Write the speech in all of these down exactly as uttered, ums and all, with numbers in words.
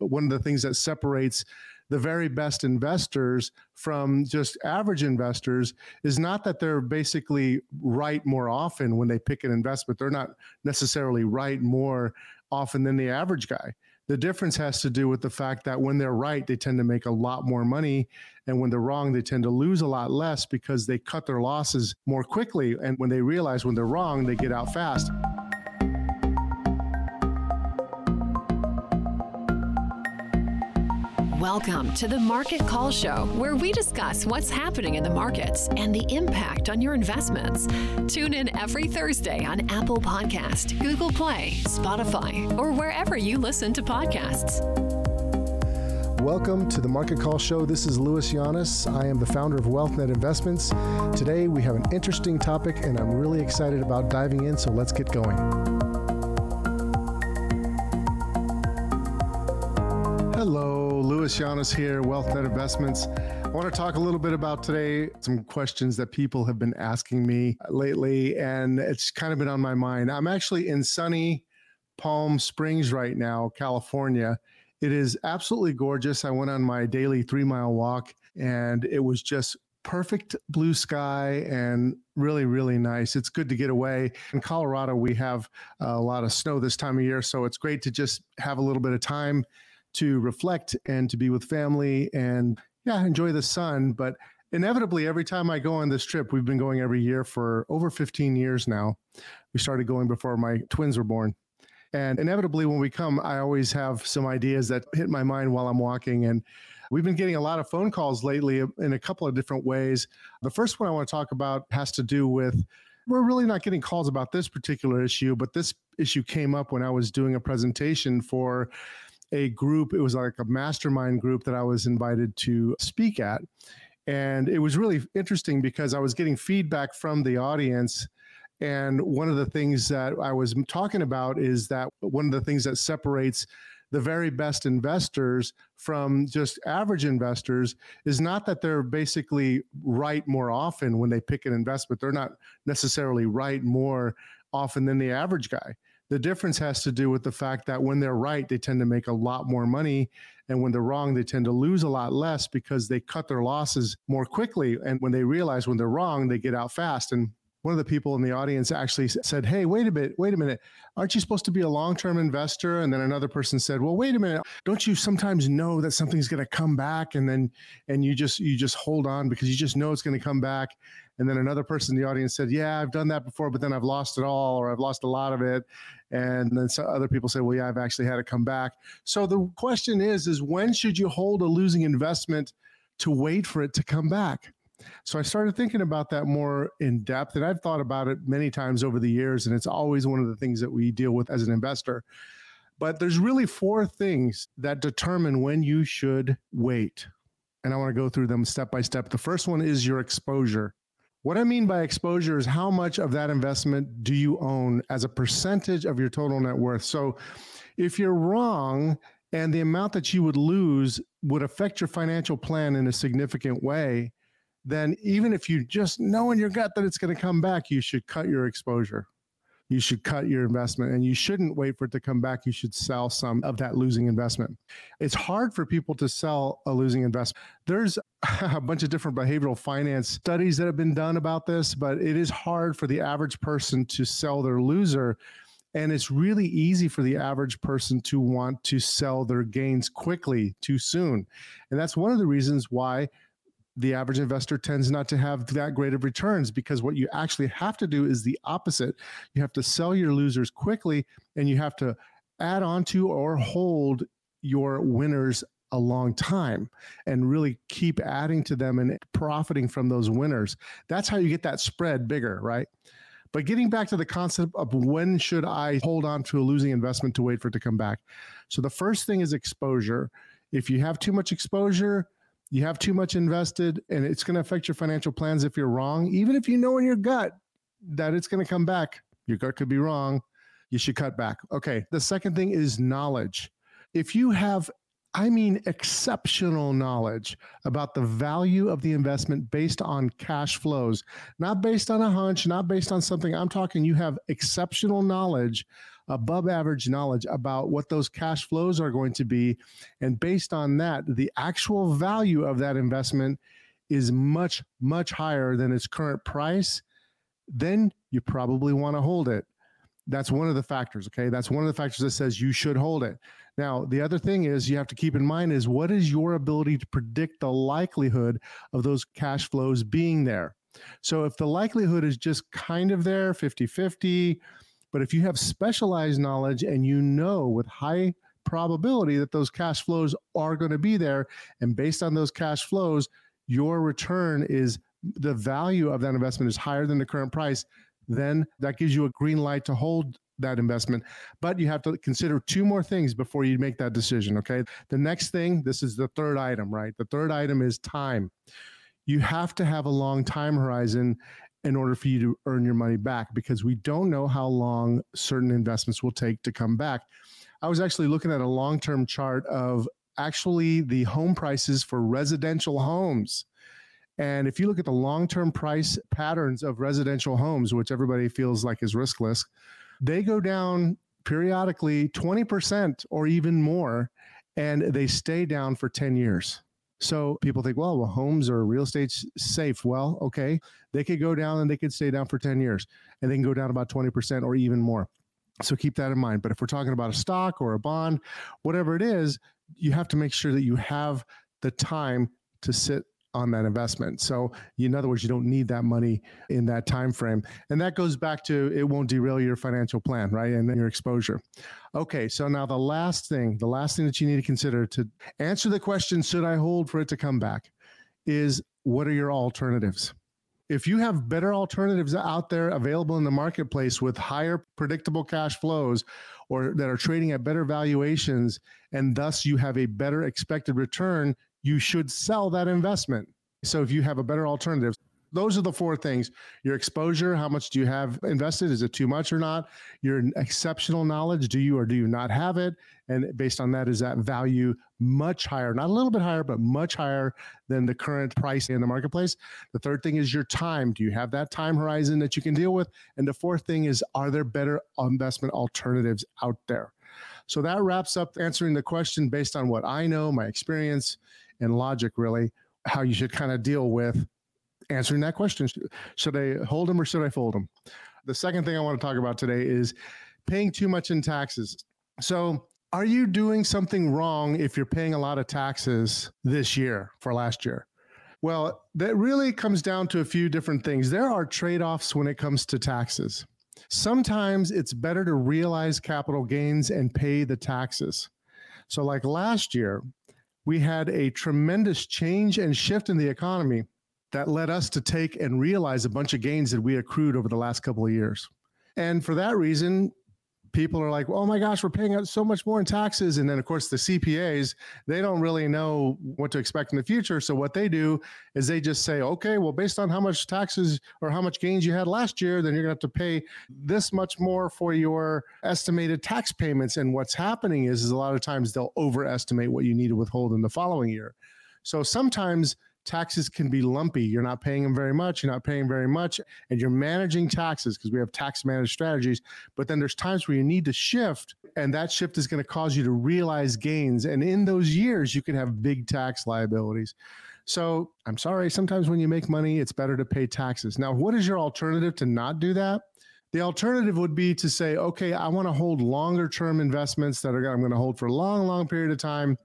But one of the things that separates the very best investors from just average investors is not that they're basically right more often when they pick an investment. They're not necessarily right more often than the average guy. The difference has to do with the fact that when they're right, they tend to make a lot more money. And when they're wrong, they tend to lose a lot less because they cut their losses more quickly. And when they realize when they're wrong, they get out fast. Welcome to The Market Call Show, where we discuss what's happening in the markets and the impact on your investments. Tune in every Thursday on Apple Podcast, Google Play, Spotify, or wherever you listen to podcasts. Welcome to The Market Call Show. This is Louis Llanes. I am the founder of WealthNet Investments. Today, we have an interesting topic, and I'm really excited about diving in, so let's get going. Hello, Louis Llanes here, WealthNet Investments. I want to talk a little bit about today, some questions that people have been asking me lately, and it's kind of been on my mind. I'm actually in sunny Palm Springs right now, California. It is absolutely gorgeous. I went on my daily three-mile walk, and it was just perfect blue sky and really, really nice. It's good to get away. In Colorado, we have a lot of snow this time of year, so it's great to just have a little bit of time to reflect and to be with family and yeah, enjoy the sun. But inevitably, every time I go on this trip, we've been going every year for over fifteen years now. We started going before my twins were born. And inevitably, when we come, I always have some ideas that hit my mind while I'm walking. And we've been getting a lot of phone calls lately in a couple of different ways. The first one I want to talk about has to do with, we're really not getting calls about this particular issue, but this issue came up when I was doing a presentation for a group. It was like a mastermind group that I was invited to speak at. And it was really interesting because I was getting feedback from the audience. And one of the things that I was talking about is that one of the things that separates the very best investors from just average investors is not that they're basically right more often when they pick an investment. They're not necessarily right more often than the average guy. The difference has to do with the fact that when they're right, they tend to make a lot more money. And when they're wrong, they tend to lose a lot less because they cut their losses more quickly. And when they realize when they're wrong, they get out fast. And one of the people in the audience actually said, hey, wait a bit, wait a minute. Aren't you supposed to be a long-term investor? And then another person said, well, wait a minute. Don't you sometimes know that something's going to come back? And then and you just you just hold on because you just know it's going to come back. And then another person in the audience said, yeah, I've done that before, but then I've lost it all, or I've lost a lot of it. And then some other people said, well, yeah, I've actually had it come back. So the question is, is when should you hold a losing investment to wait for it to come back? So I started thinking about that more in depth, and I've thought about it many times over the years, and it's always one of the things that we deal with as an investor. But there's really four things that determine when you should wait. And I want to go through them step by step. The first one is your exposure. What I mean by exposure is how much of that investment do you own as a percentage of your total net worth. So if you're wrong and the amount that you would lose would affect your financial plan in a significant way, then even if you just know in your gut that it's going to come back, you should cut your exposure. You should cut your investment, and you shouldn't wait for it to come back. You should sell some of that losing investment. It's hard for people to sell a losing investment. There's a bunch of different behavioral finance studies that have been done about this, but it is hard for the average person to sell their loser. And it's really easy for the average person to want to sell their gains quickly, too soon. And that's one of the reasons why the average investor tends not to have that great of returns, because what you actually have to do is the opposite. You have to sell your losers quickly, and you have to add on to or hold your winners a long time and really keep adding to them and profiting from those winners. That's how you get that spread bigger, right? But getting back to the concept of when should I hold on to a losing investment to wait for it to come back. So the first thing is exposure. If you have too much exposure, you have too much invested, and it's going to affect your financial plans if you're wrong. Even if you know in your gut that it's going to come back, your gut could be wrong, you should cut back. Okay. The second thing is knowledge. If you have, I mean, exceptional knowledge about the value of the investment based on cash flows, not based on a hunch, not based on something. I'm talking you have exceptional knowledge above average knowledge about what those cash flows are going to be. And based on that, the actual value of that investment is much, much higher than its current price, then you probably want to hold it. That's one of the factors, okay? That's one of the factors that says you should hold it. Now, the other thing is you have to keep in mind is what is your ability to predict the likelihood of those cash flows being there? So if the likelihood is just kind of there, fifty fifty, but if you have specialized knowledge and you know with high probability that those cash flows are going to be there, and based on those cash flows, your return is, the value of that investment is higher than the current price, then that gives you a green light to hold that investment. But you have to consider two more things before you make that decision, okay? The next thing, this is the third item, right? The third item is time. You have to have a long time horizon in order for you to earn your money back, because we don't know how long certain investments will take to come back. I was actually looking at a long-term chart of actually the home prices for residential homes. And if you look at the long-term price patterns of residential homes, which everybody feels like is riskless, they go down periodically twenty percent or even more, and they stay down for ten years. So people think, well, well, homes or real estate's safe. Well, okay, they could go down and they could stay down for ten years, and they can go down about twenty percent or even more. So keep that in mind. But if we're talking about a stock or a bond, whatever it is, you have to make sure that you have the time to sit on that investment. So in other words, you don't need that money in that time frame. And that goes back to, it won't derail your financial plan, right? And then your exposure. Okay, so now the last thing, the last thing that you need to consider to answer the question, should I hold for it to come back, is what are your alternatives? If you have better alternatives out there available in the marketplace with higher predictable cash flows, or that are trading at better valuations, and thus you have a better expected return, you should sell that investment. So if you have a better alternative, those are the four things. Your exposure, how much do you have invested? Is it too much or not? Your exceptional knowledge, do you or do you not have it? And based on that, is that value much higher? Not a little bit higher, but much higher than the current price in the marketplace. The third thing is your time. Do you have that time horizon that you can deal with? And the fourth thing is, are there better investment alternatives out there? So that wraps up answering the question based on what I know, my experience, and logic, really, how you should kind of deal with answering that question. Should I hold them or should I fold them? The second thing I want to talk about today is paying too much in taxes. So are you doing something wrong if you're paying a lot of taxes this year for last year? Well, that really comes down to a few different things. There are trade-offs when it comes to taxes. Sometimes it's better to realize capital gains and pay the taxes. So like last year, we had a tremendous change and shift in the economy that led us to take and realize a bunch of gains that we accrued over the last couple of years. And for that reason, people are like, oh my gosh, we're paying out so much more in taxes. And then of course the C P As, they don't really know what to expect in the future. So what they do is they just say, okay, well, based on how much taxes or how much gains you had last year, then you're gonna have to pay this much more for your estimated tax payments. And what's happening is, is a lot of times they'll overestimate what you need to withhold in the following year. So sometimes taxes can be lumpy. You're not paying them very much. You're not paying very much. And you're managing taxes because we have tax managed strategies. But then there's times where you need to shift, and that shift is going to cause you to realize gains. And in those years, you can have big tax liabilities. So I'm sorry, sometimes when you make money, it's better to pay taxes. Now, what is your alternative to not do that? The alternative would be to say, okay, I want to hold longer term investments that are I'm going to hold for a long, long period of time,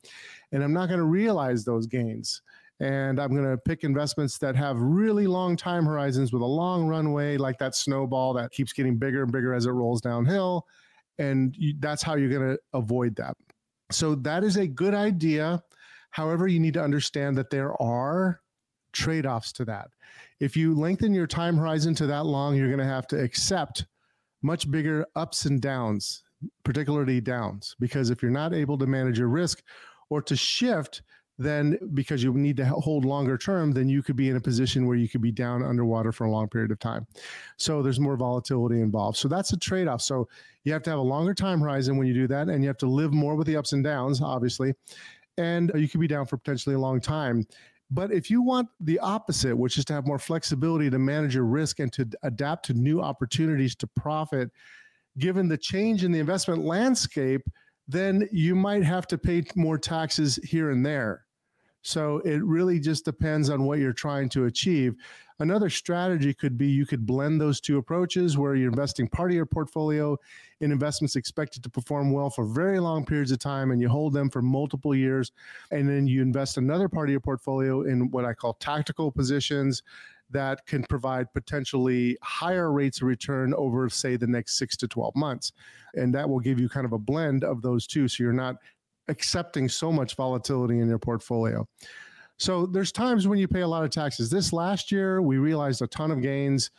and I'm not going to realize those gains. And I'm going to pick investments that have really long time horizons with a long runway, like that snowball that keeps getting bigger and bigger as it rolls downhill. And you, that's how you're going to avoid that. So that is a good idea. However, you need to understand that there are trade-offs to that. If you lengthen your time horizon to that long, you're going to have to accept much bigger ups and downs, particularly downs, because if you're not able to manage your risk or to shift, then because you need to hold longer term, then you could be in a position where you could be down underwater for a long period of time. So there's more volatility involved. So that's a trade-off. So you have to have a longer time horizon when you do that, and you have to live more with the ups and downs, obviously. And you could be down for potentially a long time. But if you want the opposite, which is to have more flexibility to manage your risk and to adapt to new opportunities to profit, given the change in the investment landscape, then you might have to pay more taxes here and there. So it really just depends on what you're trying to achieve. Another strategy could be you could blend those two approaches where you're investing part of your portfolio in investments expected to perform well for very long periods of time, and you hold them for multiple years, and then you invest another part of your portfolio in what I call tactical positions that can provide potentially higher rates of return over, say, the next six to twelve months. And that will give you kind of a blend of those two, so you're not accepting so much volatility in your portfolio. So there's times when you pay a lot of taxes. This last year, we realized a ton of gains,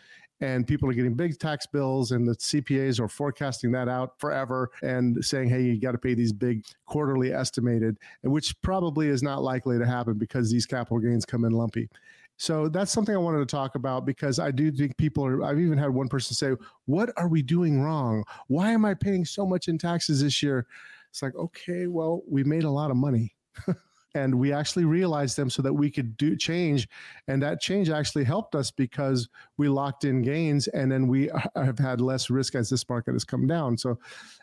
and people are getting big tax bills, and the C P As are forecasting that out forever and saying, hey, you got to pay these big quarterly estimated, which probably is not likely to happen because these capital gains come in lumpy. So that's something I wanted to talk about, because I do think people are, I've even had one person say, what are we doing wrong? Why am I paying so much in taxes this year? It's like, okay, well, we made a lot of money and we actually realized them so that we could do change. And that change actually helped us because we locked in gains, and then we have had less risk as this market has come down. So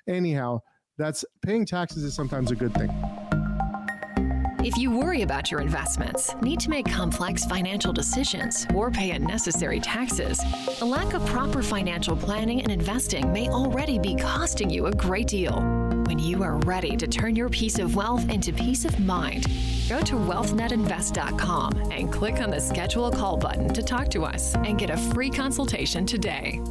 anyhow, that's paying taxes is sometimes a good thing. If you worry about your investments, need to make complex financial decisions, or pay unnecessary taxes, the lack of proper financial planning and investing may already be costing you a great deal. When you are ready to turn your piece of wealth into peace of mind, go to wealth net invest dot com and click on the Schedule a Call button to talk to us and get a free consultation today.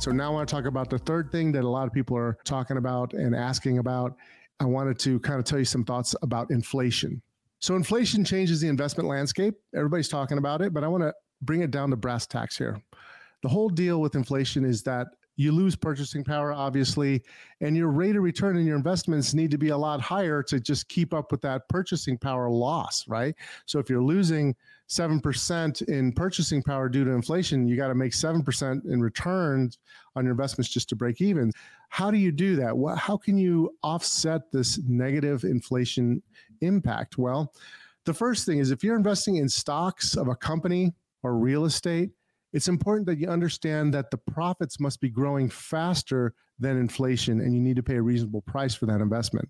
So now I want to talk about the third thing that a lot of people are talking about and asking about. I wanted to kind of tell you some thoughts about inflation. So inflation changes the investment landscape. Everybody's talking about it, but I want to bring it down to brass tacks here. The whole deal with inflation is that you lose purchasing power, obviously, and your rate of return in your investments need to be a lot higher to just keep up with that purchasing power loss, right? So if you're losing seven percent in purchasing power due to inflation, you got to make seven percent in returns on your investments just to break even. How do you do that? What, how can you offset this negative inflation impact? Well, the first thing is if you're investing in stocks of a company or real estate, it's important that you understand that the profits must be growing faster than inflation, and you need to pay a reasonable price for that investment.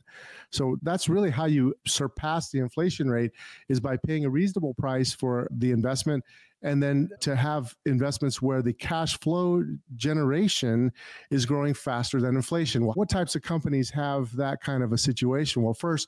So that's really how you surpass the inflation rate, is by paying a reasonable price for the investment, and then to have investments where the cash flow generation is growing faster than inflation. What types of companies have that kind of a situation? Well, first,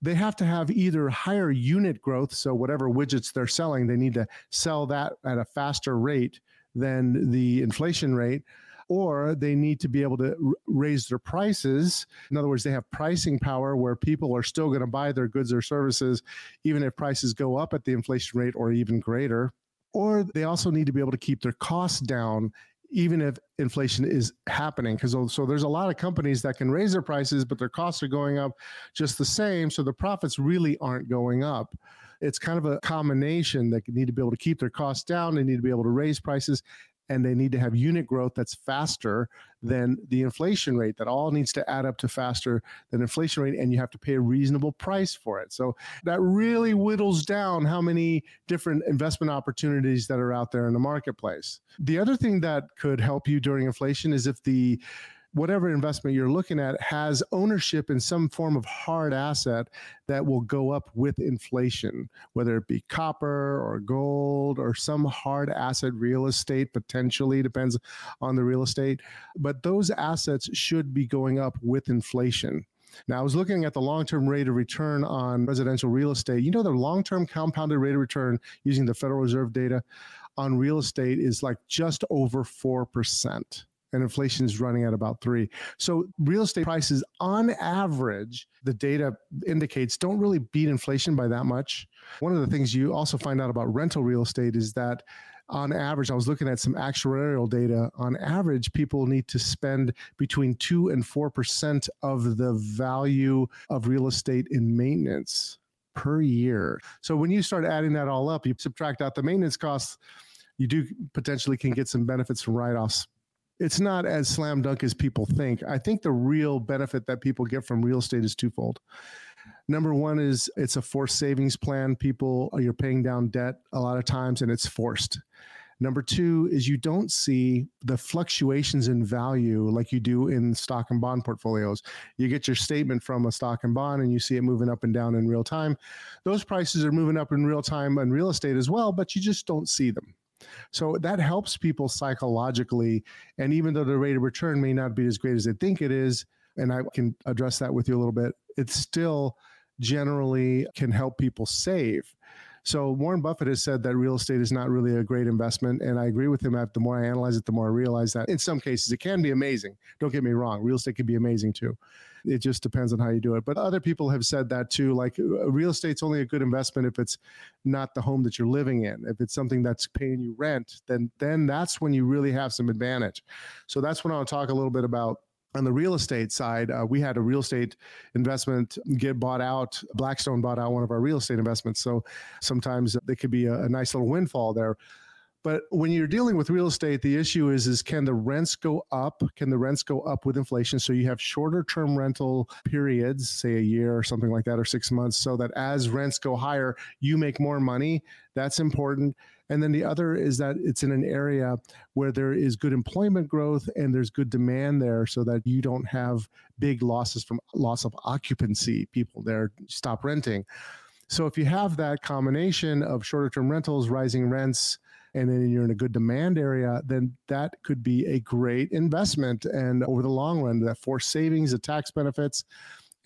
they have to have either higher unit growth, so whatever widgets they're selling, they need to sell that at a faster rate than the inflation rate, or they need to be able to raise their prices. In other words, they have pricing power where people are still going to buy their goods or services, even if prices go up at the inflation rate or even greater. Or they also need to be able to keep their costs down even if inflation is happening. Because so there's a lot of companies that can raise their prices, but their costs are going up just the same. So the profits really aren't going up. It's kind of a combination that need to be able to keep their costs down. They need to be able to raise prices, and they need to have unit growth that's faster than the inflation rate. That all needs to add up to faster than inflation rate, and you have to pay a reasonable price for it. So that really whittles down how many different investment opportunities that are out there in the marketplace. The other thing that could help you during inflation is if the whatever investment you're looking at has ownership in some form of hard asset that will go up with inflation, whether it be copper or gold or some hard asset, real estate, potentially, depends on the real estate. But those assets should be going up with inflation. Now, I was looking at the long-term rate of return on residential real estate. You know, the long-term compounded rate of return using the Federal Reserve data on real estate is like just over four percent. And inflation is running at about three. So real estate prices, on average, the data indicates don't really beat inflation by that much. One of the things you also find out about rental real estate is that on average, I was looking at some actuarial data, on average, people need to spend between two and four percent of the value of real estate in maintenance per year. So when you start adding that all up, you subtract out the maintenance costs, you do potentially can get some benefits from write-offs. It's not as slam dunk as people think. I think the real benefit that people get from real estate is twofold. Number one is it's a forced savings plan. People, you're paying down debt a lot of times, and it's forced. Number two is you don't see the fluctuations in value like you do in stock and bond portfolios. You get your statement from a stock and bond and you see it moving up and down in real time. Those prices are moving up in real time on real estate as well, but you just don't see them. So that helps people psychologically. And even though the rate of return may not be as great as they think it is, and I can address that with you a little bit, it still generally can help people save. So Warren Buffett has said that real estate is not really a great investment. And I agree with him. That the more I analyze it, the more I realize that in some cases it can be amazing. Don't get me wrong. Real estate can be amazing too. It just depends on how you do it. But other people have said that too. Like, real estate's only a good investment if it's not the home that you're living in. If it's something that's paying you rent, then, then that's when you really have some advantage. So that's what I'll talk a little bit about. On the real estate side, uh, we had a real estate investment get bought out. Blackstone bought out one of our real estate investments. So sometimes there could be a, a nice little windfall there. But when you're dealing with real estate, the issue is, is can the rents go up? Can the rents go up with inflation? So you have shorter term rental periods, say a year or something like that, or six months, so that as rents go higher, you make more money. That's important. And then the other is that it's in an area where there is good employment growth and there's good demand there, so that you don't have big losses from loss of occupancy. People there stop renting. So if you have that combination of shorter term rentals, rising rents, and then you're in a good demand area, then that could be a great investment. And over the long run, that forced savings, the tax benefits,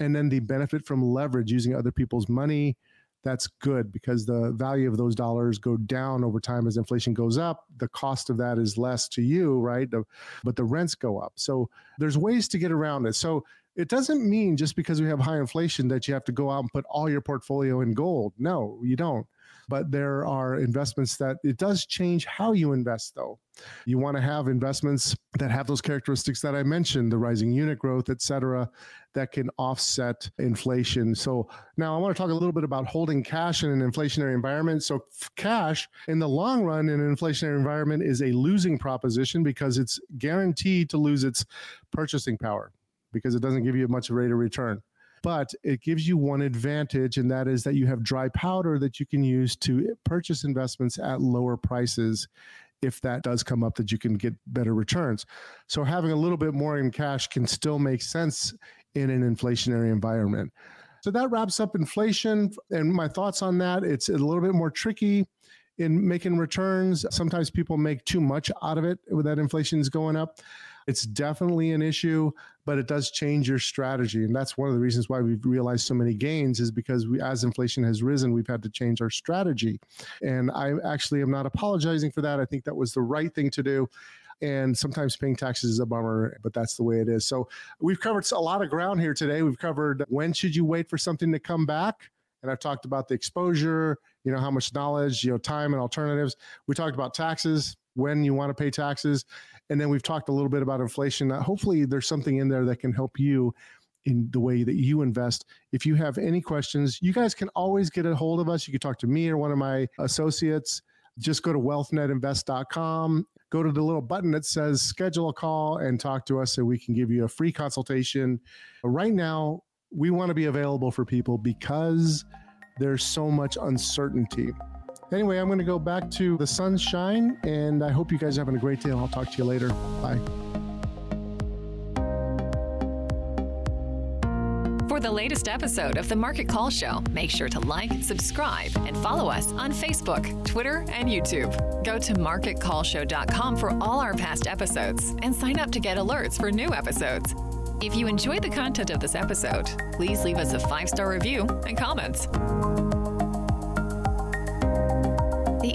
and then the benefit from leverage using other people's money, that's good because the value of those dollars go down over time as inflation goes up. The cost of that is less to you, right? But the rents go up. So there's ways to get around it. So it doesn't mean just because we have high inflation that you have to go out and put all your portfolio in gold. No, you don't. But there are investments that it does change how you invest, though. You want to have investments that have those characteristics that I mentioned, the rising unit growth, et cetera, that can offset inflation. So now I want to talk a little bit about holding cash in an inflationary environment. So cash in the long run in an inflationary environment is a losing proposition because it's guaranteed to lose its purchasing power because it doesn't give you much rate of return. But it gives you one advantage, and that is that you have dry powder that you can use to purchase investments at lower prices if that does come up, that you can get better returns. So having a little bit more in cash can still make sense in an inflationary environment. So that wraps up inflation and my thoughts on that. It's a little bit more tricky in making returns. Sometimes people make too much out of it when that inflation is going up. It's definitely an issue, but it does change your strategy. And that's one of the reasons why we've realized so many gains is because we, as inflation has risen, we've had to change our strategy. And I actually am not apologizing for that. I think that was the right thing to do. And sometimes paying taxes is a bummer, but that's the way it is. So we've covered a lot of ground here today. We've covered when should you wait for something to come back? And I've talked about the exposure, you know, how much knowledge, you know, time and alternatives. We talked about taxes, when you want to pay taxes. And then we've talked a little bit about inflation. Hopefully there's something in there that can help you in the way that you invest. If you have any questions, you guys can always get a hold of us. You can talk to me or one of my associates. Just go to wealth net invest dot com. Go to the little button that says schedule a call and talk to us so we can give you a free consultation. Right now, we want to be available for people because there's so much uncertainty. Anyway, I'm going to go back to the sunshine, and I hope you guys are having a great day. I'll talk to you later. Bye. For the latest episode of The Market Call Show, make sure to like, subscribe, and follow us on Facebook, Twitter, and YouTube. Go to market call show dot com for all our past episodes and sign up to get alerts for new episodes. If you enjoyed the content of this episode, please leave us a five-star review and comments. The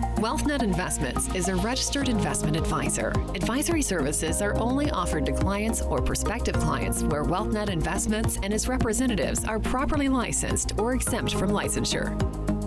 WealthNet Investments is a registered investment advisor. Advisory services are only offered to clients or prospective clients where WealthNet Investments and its representatives are properly licensed or exempt from licensure.